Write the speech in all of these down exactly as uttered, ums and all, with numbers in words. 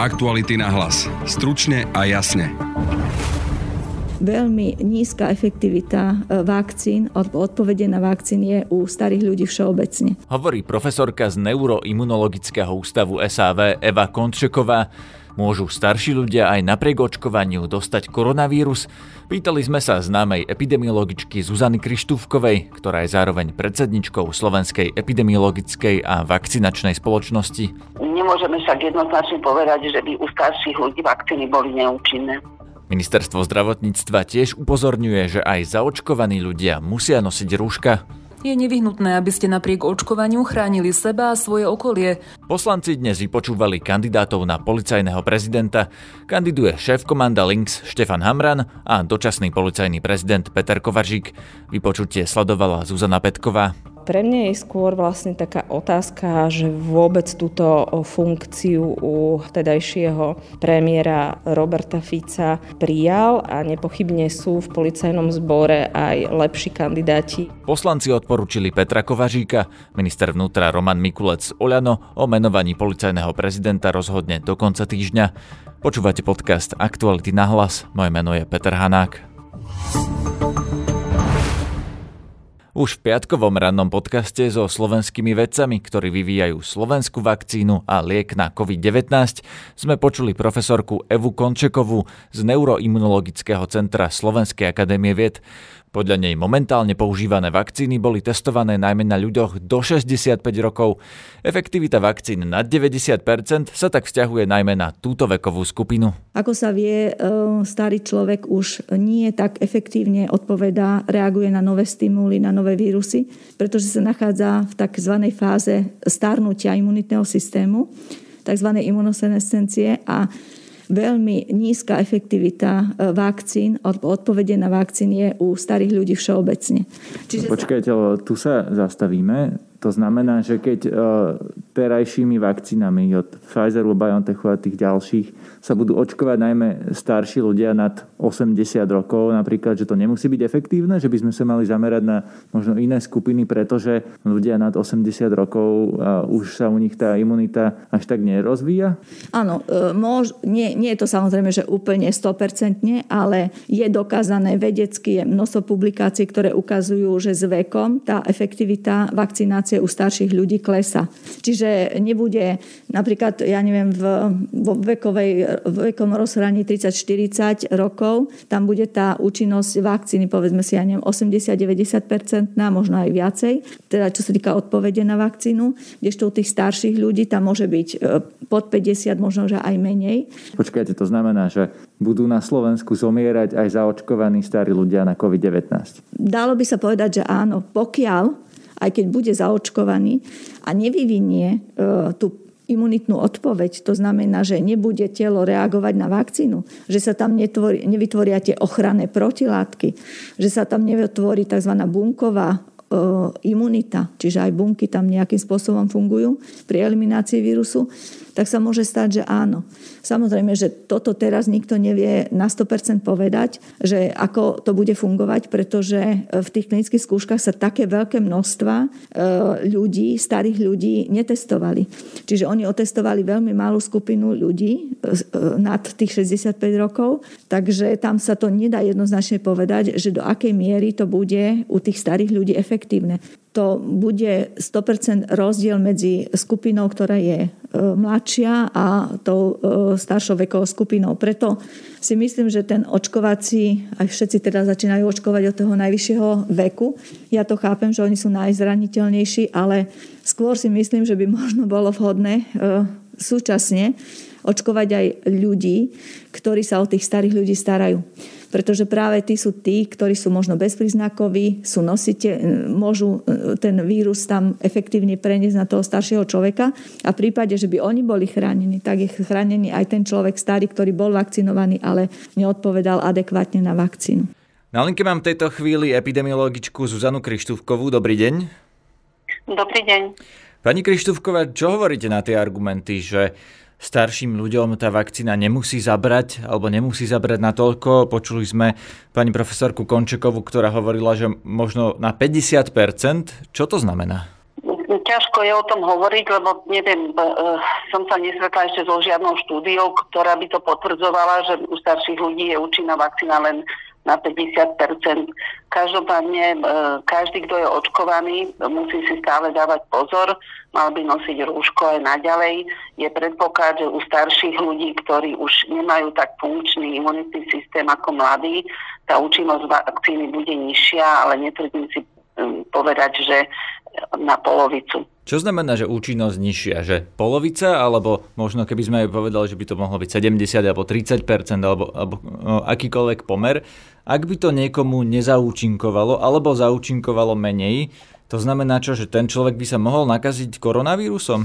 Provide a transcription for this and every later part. Aktuality na hlas. Stručne a jasne. Veľmi nízka efektivita vakcín, odpovede na vakcín je u starých ľudí všeobecne. Hovorí profesorka z Neuroimunologického ústavu es á vé Eva Kontseková. Môžu starší ľudia aj napriek očkovaniu dostať koronavírus? Pýtali sme sa známej epidemiologičky Zuzany Krištúfkovej, ktorá je zároveň predsedničkou Slovenskej epidemiologickej a vakcinačnej spoločnosti. Nemôžeme však jednoznačne povedať, že by u starších ľudí vakcíny boli neúčinné. Ministerstvo zdravotníctva tiež upozorňuje, že aj zaočkovaní ľudia musia nosiť rúška. Je nevyhnutné, aby ste napriek očkovaniu chránili seba a svoje okolie. Poslanci dnes vypočúvali kandidátov na policajného prezidenta. Kandiduje šéfkomanda Lynx Štefan Hamran a dočasný policajný prezident Peter Kovařík. Vypočutie sledovala Zuzana Petková. Pre mňa je skôr vlastne taká otázka, že vôbec túto funkciu u vtedajšieho premiéra Roberta Fica prijal a nepochybne sú v policajnom zbore aj lepší kandidáti. Poslanci odporučili Petra Kovaříka, minister vnútra Roman Mikulec Oľano o menovaní policajného prezidenta rozhodne do konca týždňa. Počúvate podcast Aktuality na hlas, moje meno je Peter Hanák. Už v piatkovom rannom podcaste so slovenskými vedcami, ktorí vyvíjajú slovenskú vakcínu a liek na kovid devätnásť, sme počuli profesorku Evu Kontsekovú z Neuroimunologického centra Slovenskej akadémie vied. Podľa nej momentálne používané vakcíny boli testované najmä na ľuďoch do šesťdesiatpäť rokov. Efektivita vakcín nad deväťdesiat percent sa tak vzťahuje najmä na túto vekovú skupinu. Ako sa vie, starý človek už nie tak efektívne odpovedá, reaguje na nové stimuly, na nové vírusy, pretože sa nachádza v takzvanej fáze starnutia imunitného systému, takzvanej imunosenescencie a veľmi nízka efektivita vakcín, odpovede na vakcín je u starých ľudí všeobecne. Čiže... Počkajte, tu sa zastavíme. To znamená, že keď terajšími vakcínami od Pfizeru, BioNtechu a tých ďalších sa budú očkovať najmä starší ľudia nad osemdesiat rokov, napríklad, že to nemusí byť efektívne, že by sme sa mali zamerať na možno iné skupiny, pretože ľudia nad osemdesiat rokov už sa u nich tá imunita až tak nerozvíja? Áno, môž, nie, nie je to samozrejme, že úplne sto percent, ale je dokázané vedecky, je množstvo publikácií, ktoré ukazujú, že s vekom tá efektivita vakcinácie u starších ľudí klesá. Čiže nebude napríklad, ja neviem, v, vo vekovej, vekom rozhraní tridsať štyridsať rokov, tam bude tá účinnosť vakcíny, povedzme si, ja neviem, osemdesiat deväťdesiat percent, možno aj viacej, teda čo sa týka odpovede na vakcínu, kdežto u tých starších ľudí tam môže byť pod päťdesiat, možno že aj menej. Počkajte, to znamená, že budú na Slovensku zomierať aj zaočkovaní starí ľudia na kovid devätnásť? Dalo by sa povedať, že áno, pokiaľ aj keď bude zaočkovaný a nevyvinie e, tú imunitnú odpoveď, to znamená, že nebude telo reagovať na vakcínu, že sa tam netvori, nevytvoria tie ochranné protilátky, že sa tam nevytvorí tzv. Bunková e, imunita, čiže aj bunky tam nejakým spôsobom fungujú pri eliminácii vírusu, tak sa môže stať, že áno. Samozrejme, že toto teraz nikto nevie na sto percent povedať, že ako to bude fungovať, pretože v tých klinických skúškach sa také veľké množstva ľudí, starých ľudí netestovali. Čiže oni otestovali veľmi malú skupinu ľudí nad tých šesťdesiatpäť rokov, takže tam sa to nedá jednoznačne povedať, že do akej miery to bude u tých starých ľudí efektívne. To bude sto percent rozdiel medzi skupinou, ktorá je mladšia a tou staršou vekovou skupinou. Preto si myslím, že ten očkovací, aj všetci teda začínajú očkovať od toho najvyššieho veku. Ja to chápem, že oni sú najzraniteľnejší, ale skôr si myslím, že by možno bolo vhodné súčasne očkovať aj ľudí, ktorí sa o tých starých ľudí starajú. Pretože práve tí sú tí, ktorí sú možno bezpríznakoví, sú nosite, môžu ten vírus tam efektívne preniesť na toho staršieho človeka a v prípade, že by oni boli chránení, tak je chránený aj ten človek starý, ktorý bol vakcinovaný, ale neodpovedal adekvátne na vakcínu. Na linke mám v tejto chvíli epidemiologičku Zuzanu Krištúfkovú. Dobrý deň. Dobrý deň. Pani Krištúfková, čo hovoríte na tie argumenty, že starším ľuďom tá vakcína nemusí zabrať, alebo nemusí zabrať natoľko? Počuli sme pani profesorku Kontsekovú, ktorá hovorila, že možno na päťdesiat percent. Čo to znamená? Ťažko je o tom hovoriť, lebo neviem, som sa nestretla ešte so žiadnou štúdiou, ktorá by to potvrdzovala, že u starších ľudí je účinná vakcína len na päťdesiat percent. Každopádne každý, kto je očkovaný, musí si stále dávať pozor, mal by nosiť rúško aj naďalej. Je predpoklad, že u starších ľudí, ktorí už nemajú tak funkčný imunitný systém ako mladí, tá účinnosť vakcíny bude nižšia, ale netvrdím si povedať, že na polovicu. Čo znamená, že účinnosť nižšia? Že polovica? Alebo možno keby sme aj povedali, že by to mohlo byť sedemdesiat alebo tridsať percent alebo, alebo akýkoľvek pomer. Ak by to niekomu nezaúčinkovalo alebo zaúčinkovalo menej, to znamená čo, že ten človek by sa mohol nakaziť koronavírusom?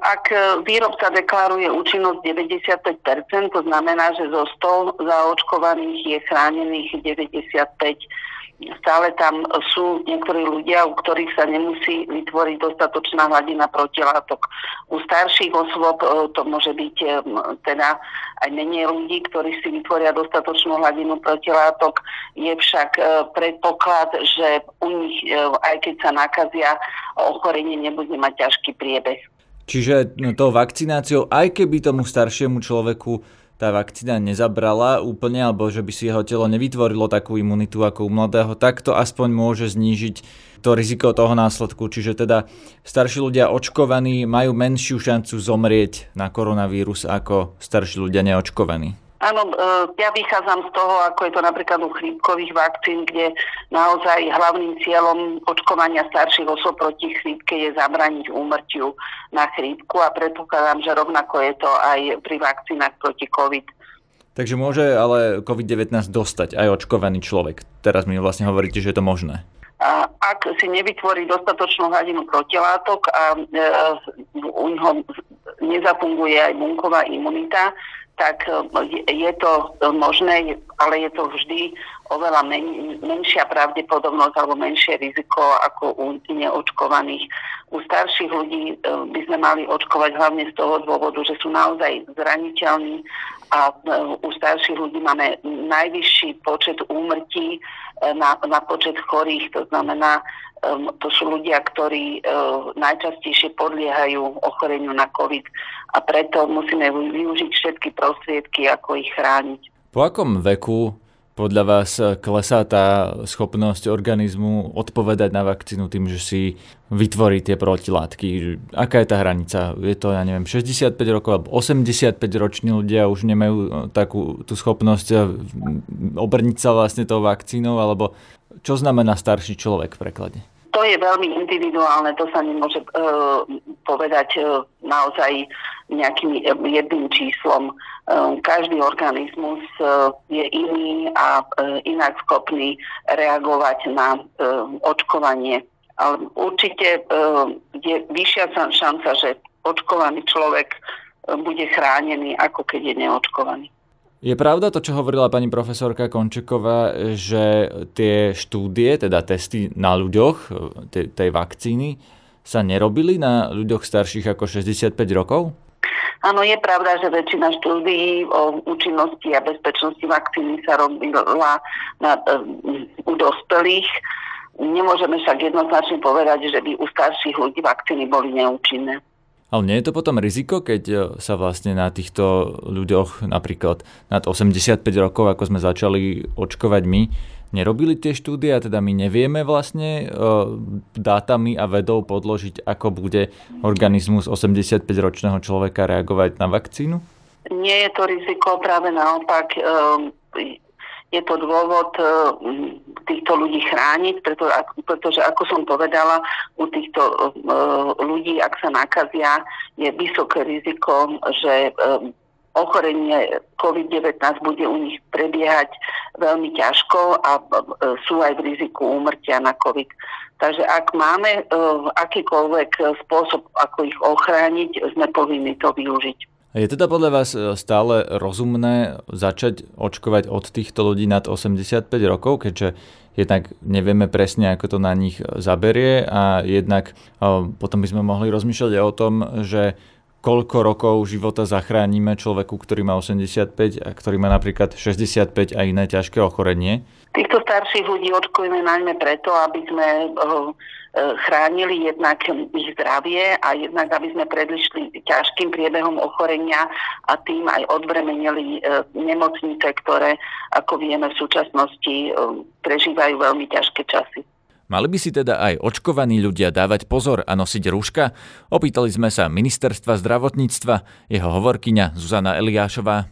Ak výrobca deklaruje účinnosť deväťdesiatpäť percent, to znamená, že zo sto zaočkovaných je chránených deväťdesiatpäť percent. Stále tam sú niektorí ľudia, u ktorých sa nemusí vytvoriť dostatočná hladina protilátok. U starších osôb to môže byť teda aj menej ľudí, ktorí si vytvoria dostatočnú hladinu protilátok. Je však predpoklad, že u nich, aj keď sa nakazia, ochorenie nebude mať ťažký priebeh. Čiže tou vakcináciou, aj keby tomu staršiemu človeku tá vakcína nezabrala úplne, alebo že by si jeho telo nevytvorilo takú imunitu ako u mladého, tak to aspoň môže znížiť to riziko toho následku. Čiže teda starší ľudia očkovaní majú menšiu šancu zomrieť na koronavírus ako starší ľudia neočkovaní. Áno, ja vychádzam z toho, ako je to napríklad u chrípkových vakcín, kde naozaj hlavným cieľom očkovania starších osôb proti chrípke je zabrániť úmrtiu na chrípku a predpokladám, že rovnako je to aj pri vakcínach proti COVID. Takže môže ale COVID devätnásť dostať aj očkovaný človek. Teraz mi vlastne hovoríte, že je to možné. Ak si nevytvorí dostatočnú hladinu protilátok a u ňoho nezafunguje aj bunková imunita, tak je to možné, ale je to vždy oveľa men- menšia pravdepodobnosť alebo menšie riziko ako u neočkovaných. U starších ľudí by sme mali očkovať hlavne z toho dôvodu, že sú naozaj zraniteľní a u starších ľudí máme najvyšší počet úmrtí na, na počet chorých, to znamená, to sú ľudia, ktorí najčastejšie podliehajú ochoreniu na COVID a preto musíme využiť všetky prostriedky, ako ich chrániť. Po akom veku podľa vás klesá tá schopnosť organizmu odpovedať na vakcínu tým, že si vytvorí tie protilátky? Aká je tá hranica? Je to, ja neviem, šesťdesiatpäť rokov alebo osemdesiatpäť roční ľudia už nemajú takú tú schopnosť obrniť sa vlastne tou vakcínou, alebo čo znamená starší človek v preklade? To je veľmi individuálne, to sa nemôže e, povedať e, naozaj nejakým e, jedným číslom. E, každý organizmus e, je iný a e, inak schopný reagovať na e, očkovanie. Ale určite e, je vyššia šanca, že očkovaný človek e, bude chránený, ako keď je neočkovaný. Je pravda to, čo hovorila pani profesorka Kontseková, že tie štúdie, teda testy na ľuďoch tej, tej vakcíny sa nerobili na ľuďoch starších ako šesťdesiatpäť rokov? Áno, je pravda, že väčšina štúdií o účinnosti a bezpečnosti vakcíny sa robila na, u dospelých. Nemôžeme však jednoznačne povedať, že by u starších ľudí vakcíny boli neúčinné. Ale nie je to potom riziko, keď sa vlastne na týchto ľuďoch, napríklad nad osemdesiatpäť rokov, ako sme začali očkovať my, nerobili tie štúdie a teda my nevieme vlastne e, dátami a vedou podložiť, ako bude organizmus osemdesiatpäťročného človeka reagovať na vakcínu? Nie je to riziko, práve naopak. E, je to dôvod e, týchto ľudí chrániť, preto, pretože ako som povedala, u týchto e, ľudí, ak sa nakazia, je vysoké riziko, že e, ochorenie COVID devätnásť bude u nich prebiehať veľmi ťažko a e, sú aj v riziku úmrtia na COVID. Takže ak máme e, akýkoľvek spôsob, ako ich ochrániť, sme povinni to využiť. Je teda podľa vás stále rozumné začať očkovať od týchto ľudí nad osemdesiatpäť rokov, keďže jednak nevieme presne, ako to na nich zaberie a jednak potom by sme mohli rozmýšľať aj o tom, že koľko rokov života zachránime človeku, ktorý má osemdesiatpäť a ktorý má napríklad šesťdesiatpäť a iné ťažké ochorenie? Týchto starších ľudí očkujeme najmä preto, aby sme chránili jednak ich zdravie a jednak aby sme predišli ťažkým priebehom ochorenia a tým aj odbremenili nemocnice, ktoré, ako vieme, v súčasnosti prežívajú veľmi ťažké časy. Mali by si teda aj očkovaní ľudia dávať pozor a nosiť rúška? Opýtali sme sa ministerstva zdravotníctva, jeho hovorkyňa Zuzana Eliášová.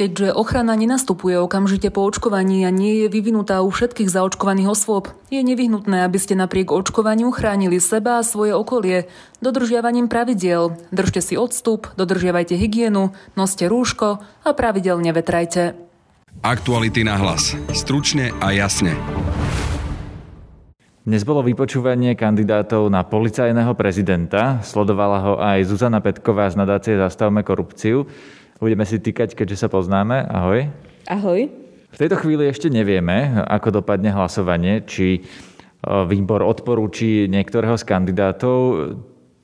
Keďže ochrana nenastupuje okamžite po očkovaní a nie je vyvinutá u všetkých zaočkovaných osôb, je nevyhnutné, aby ste napriek očkovaniu chránili seba a svoje okolie dodržiavaním pravidiel. Držte si odstup, dodržiavajte hygienu, noste rúško a pravidelne vetrajte. Aktuality na hlas. Stručne a jasne. Dnes bolo vypočúvanie kandidátov na policajného prezidenta. Sledovala ho aj Zuzana Petková z nadácie Zastavme korupciu. Budeme si týkať, keďže sa poznáme. Ahoj. Ahoj. V tejto chvíli ešte nevieme, ako dopadne hlasovanie, či výbor odporúči niektorého z kandidátov.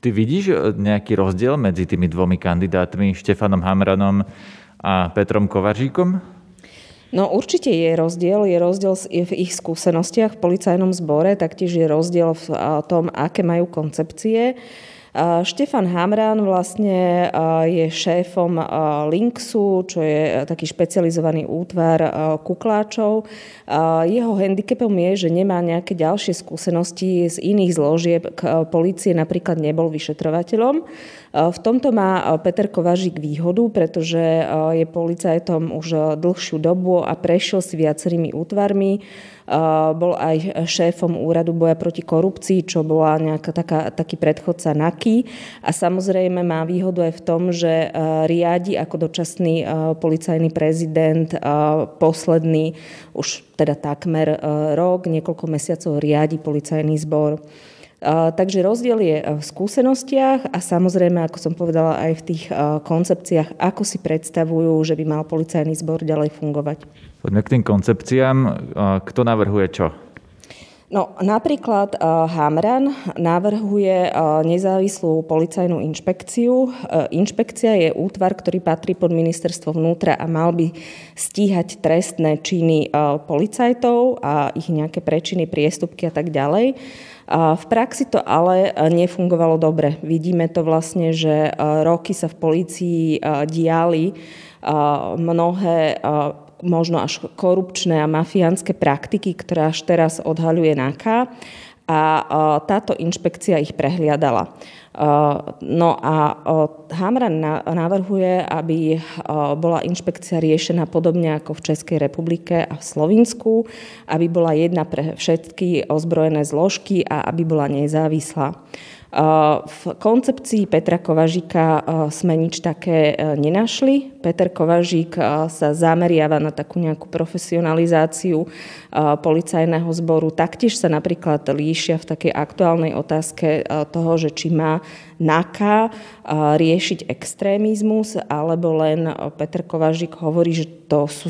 Ty vidíš nejaký rozdiel medzi tými dvomi kandidátmi, Štefanom Hamranom a Petrom Kovaříkom? No určite je rozdiel, je rozdiel v ich skúsenostiach v policajnom zbore, taktiež je rozdiel v tom, aké majú koncepcie. Štefan Hamran vlastne je šéfom Lynxu, čo je taký špecializovaný útvar kukláčov. Jeho handicapom je, že nemá nejaké ďalšie skúsenosti z iných zložieb. Polície napríklad nebol vyšetrovateľom. V tomto má Peter Kovařík výhodu, pretože je policajtom už dlhšiu dobu a prešiel si viacerými útvarmi. Bol aj šéfom úradu boja proti korupcii, čo bola nejaká taká, taký predchodca NAKY. A samozrejme má výhodu aj v tom, že riadi ako dočasný policajný prezident posledný, už teda takmer rok, niekoľko mesiacov riadi policajný zbor. Takže rozdiel je v skúsenostiach a samozrejme, ako som povedala, aj v tých koncepciách, ako si predstavujú, že by mal policajný zbor ďalej fungovať. Poďme k tým koncepciám. Kto navrhuje čo? No, napríklad Hamran navrhuje nezávislú policajnú inšpekciu. Inšpekcia je útvar, ktorý patrí pod ministerstvo vnútra a mal by stíhať trestné činy policajtov a ich nejaké prečiny, priestupky a tak ďalej. V praxi to ale nefungovalo dobre. Vidíme to vlastne, že roky sa v polícii diali mnohé možno až korupčné a mafiánske praktiky, ktoré až teraz odhaľuje NAKA a táto inšpekcia ich prehliadala. No a Hamran navrhuje, aby bola inšpekcia riešená podobne ako v Českej republike a v Slovensku, aby bola jedna pre všetky ozbrojené zložky a aby bola nezávislá. V koncepcii Petra Kovaříka sme nič také nenašli. Peter Kovařík sa zameriava na takú nejakú profesionalizáciu policajného zboru. Taktiež sa napríklad líšia v takej aktuálnej otázke toho, že či má NAKA riešiť extrémizmus, alebo len Peter Kovařík hovorí, že to sú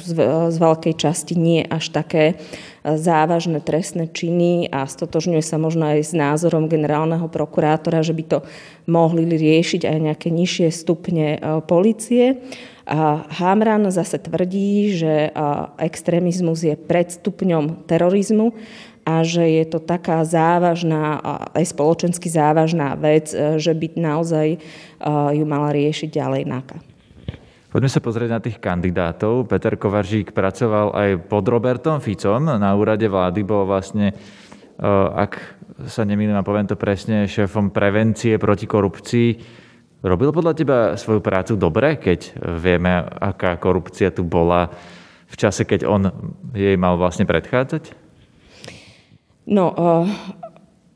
z veľkej časti nie až také závažné trestné činy a stotožňuje sa možno aj s názorom generálneho prokurátora, že by to mohli riešiť aj nejaké nižšie stupne polície. A Hamran zase tvrdí, že extrémizmus je predstupňom terorizmu a že je to taká závažná, aj spoločensky závažná vec, že by naozaj ju mala riešiť ďalej NAKA. Poďme sa pozrieť na tých kandidátov. Peter Kovařík pracoval aj pod Robertom Ficom. Na úrade vlády bol vlastne, ak sa nemýlim a poviem to presne, šéfom prevencie proti korupcii. Robil podľa teba svoju prácu dobre, keď vieme, aká korupcia tu bola v čase, keď on jej mal vlastne predchádzať? No... Uh...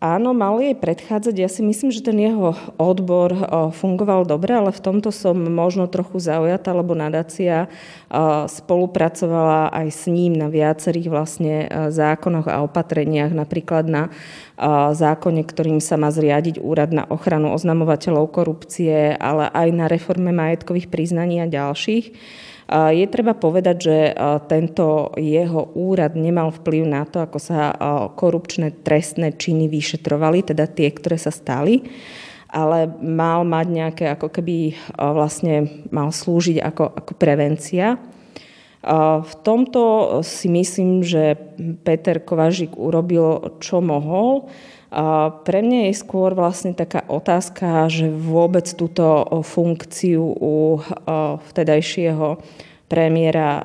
Áno, mal jej predchádzať. Ja si myslím, že ten jeho odbor fungoval dobre, ale v tomto som možno trochu zaujatá, lebo nadácia spolupracovala aj s ním na viacerých vlastne zákonoch a opatreniach, napríklad na zákone, ktorým sa má zriadiť úrad na ochranu oznamovateľov korupcie, ale aj na reforme majetkových priznaní a ďalších. Je treba povedať, že tento jeho úrad nemal vplyv na to, ako sa korupčné trestné činy vyšetrovali, teda tie, ktoré sa stali. ale mal mať nejaké, ako keby vlastne mal slúžiť ako, ako prevencia. V tomto si myslím, že Peter Kovařík urobil, čo mohol. Pre mňa je skôr vlastne taká otázka, že vôbec túto funkciu u vtedajšieho premiéra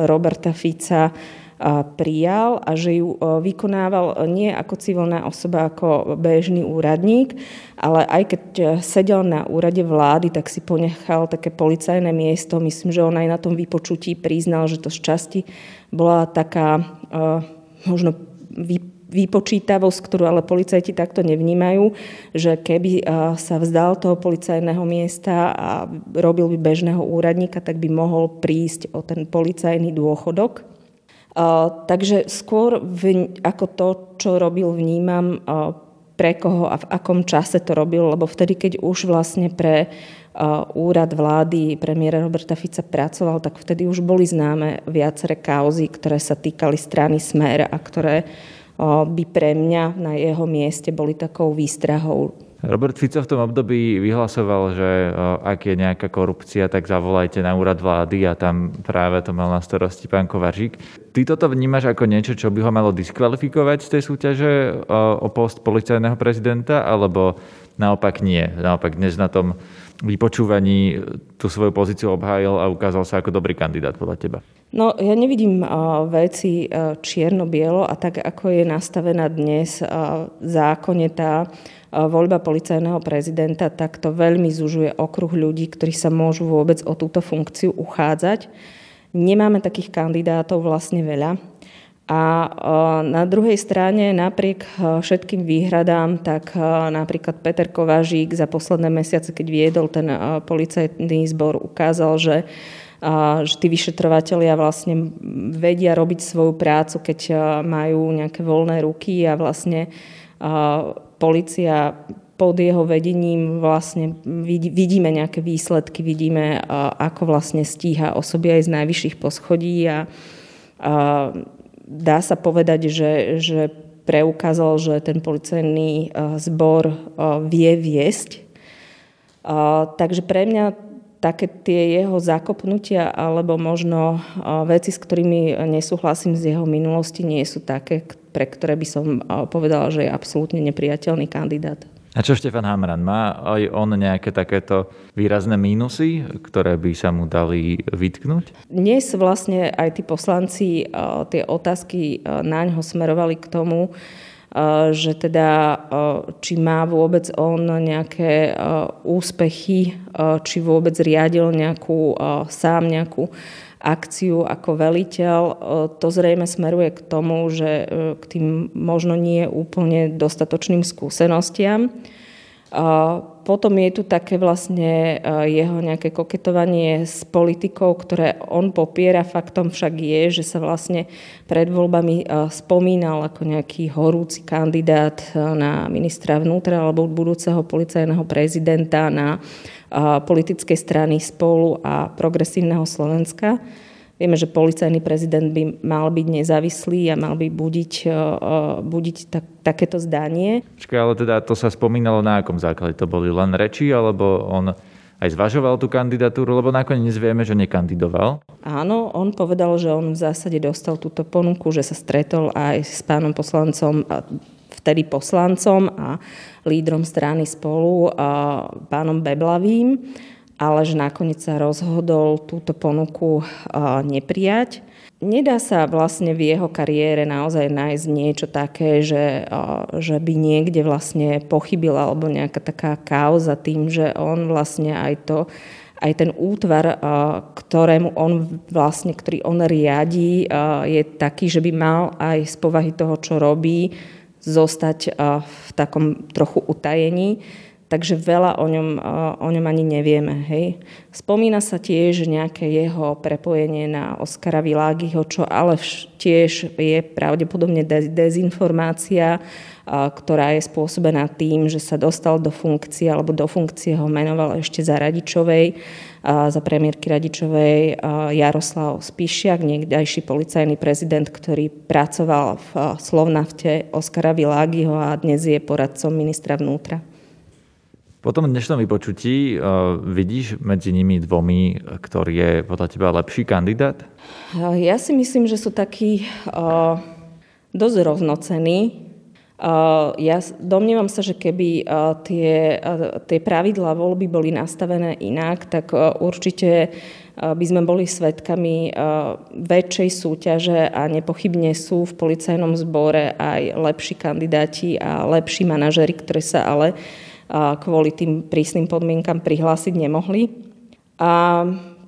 Roberta Fica prijal a že ju vykonával nie ako civilná osoba, ako bežný úradník, ale aj keď sedel na úrade vlády, tak si ponechal také policajné miesto. Myslím, že on aj na tom vypočutí priznal, že to z časti bola taká možno výpočítavosť, ktorú ale policajti takto nevnímajú, že keby sa vzdal toho policajného miesta a robil by bežného úradníka, tak by mohol prísť o ten policajný dôchodok. Takže skôr v, ako to, čo robil, vnímam pre koho a v akom čase to robil, lebo vtedy, keď už vlastne pre úrad vlády premiéra Roberta Fica pracoval, tak vtedy už boli známe viaceré kauzy, ktoré sa týkali strany Smer a ktoré by pre mňa na jeho mieste boli takou výstrahou. Robert Fico v tom období vyhlasoval, že ak je nejaká korupcia, tak zavolajte na úrad vlády a tam práve to mal na starosti pán Kovařík. Ty toto vnímaš ako niečo, čo by ho malo diskvalifikovať z tej súťaže o post policajného prezidenta, alebo naopak nie? Naopak dnes na tom vypočúvaní tú svoju pozíciu obhájil a ukázal sa ako dobrý kandidát podľa teba? No, ja nevidím veci čierno-bielo a tak, ako je nastavená dnes zákonne tá voľba policajného prezidenta, tak to veľmi zužuje okruh ľudí, ktorí sa môžu vôbec o túto funkciu uchádzať. Nemáme takých kandidátov vlastne veľa. A na druhej strane, napriek všetkým výhradám, tak napríklad Peter Kovařík za posledné mesiace, keď viedol ten policajný zbor, ukázal, že že tí vyšetrovatelia vlastne vedia robiť svoju prácu, keď majú nejaké voľné ruky a vlastne polícia pod jeho vedením vlastne vidíme nejaké výsledky, vidíme, ako vlastne stíha osoby aj z najvyšších poschodí a dá sa povedať, že, že preukázal, že ten policajný zbor vie viesť. Takže pre mňa také tie jeho zakopnutia alebo možno veci, s ktorými nesúhlasím z jeho minulosti, nie sú také, pre ktoré by som povedala, že je absolútne nepriateľný kandidát. A čo Štefan Hamran? Má aj on nejaké takéto výrazné mínusy, ktoré by sa mu dali vytknúť? Dnes vlastne aj tí poslanci tie otázky na ňo smerovali k tomu, že teda, či má vôbec on nejaké úspechy, či vôbec riadil nejakú, sám nejakú akciu ako veliteľ. To zrejme smeruje k tomu, že k tým možno nie úplne dostatočným skúsenostiam. Potom je tu také vlastne jeho nejaké koketovanie s politikou, ktoré on popiera. Faktom však je, že sa vlastne pred voľbami spomínal ako nejaký horúci kandidát na ministra vnútra alebo budúceho policajného prezidenta na politickej strany Spolu a Progresívneho Slovenska. Vieme, že policajný prezident by mal byť nezávislý a mal by budiť, budiť tak, takéto zdanie. Počkaj, ale teda to sa spomínalo na akom základe? To boli len reči, alebo on aj zvažoval tú kandidatúru, lebo nakoniec vieme, že nekandidoval? Áno, on povedal, že on v zásade dostal túto ponuku, že sa stretol aj s pánom poslancom, vtedy poslancom a lídrom strany Spolu, pánom Beblavým, ale že nakoniec sa rozhodol túto ponuku neprijať. Nedá sa vlastne v jeho kariére naozaj nájsť niečo také, že, že by niekde vlastne pochybila alebo nejaká taká kauza tým, že on vlastne aj to, aj ten útvar, ktorému on vlastne, ktorý on riadi, je taký, že by mal aj z povahy toho, čo robí, zostať v takom trochu utajení. Takže veľa o ňom, o ňom ani nevieme. Hej. Spomína sa tiež nejaké jeho prepojenie na Oskara Világyho, čo ale tiež je pravdepodobne dezinformácia, ktorá je spôsobená tým, že sa dostal do funkcie, alebo do funkcie ho menoval ešte za Radičovej, za premiérky Radičovej Jaroslav Spišiak, niekdajší policajný prezident, ktorý pracoval v Slovnafte Oskara Világyho a dnes je poradcom ministra vnútra. Po tom dnešnom vypočutí uh, vidíš medzi nimi dvomi, ktorý je podľa teba lepší kandidát? Ja si myslím, že sú takí uh, dosť rovnocení. Uh, ja domnievam sa, že keby uh, tie, uh, tie pravidlá voľby boli nastavené inak, tak uh, určite uh, by sme boli svedkami uh, väčšej súťaže a nepochybne sú v policajnom zbore aj lepší kandidáti a lepší manažeri, ktorí sa ale kvôli tým prísnym podmienkam prihlásiť nemohli. A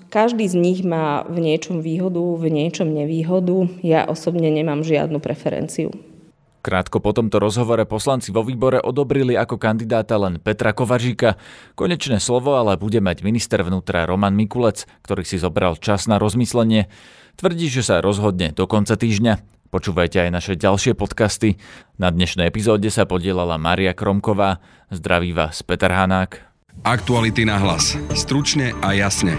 každý z nich má v niečom výhodu, v niečom nevýhodu. Ja osobne nemám žiadnu preferenciu. Krátko po tomto rozhovore poslanci vo výbore odobrili ako kandidáta len Petra Kovaříka. Konečné slovo ale bude mať minister vnútra Roman Mikulec, ktorý si zobral čas na rozmyslenie. Tvrdí, že sa rozhodne do konca týždňa. Počúvajte aj naše ďalšie podcasty. Na dnešnej epizóde sa podielala Maria Kromková. Zdraví vás Peter Hanák. Aktuality na hlas. Stručne a jasne.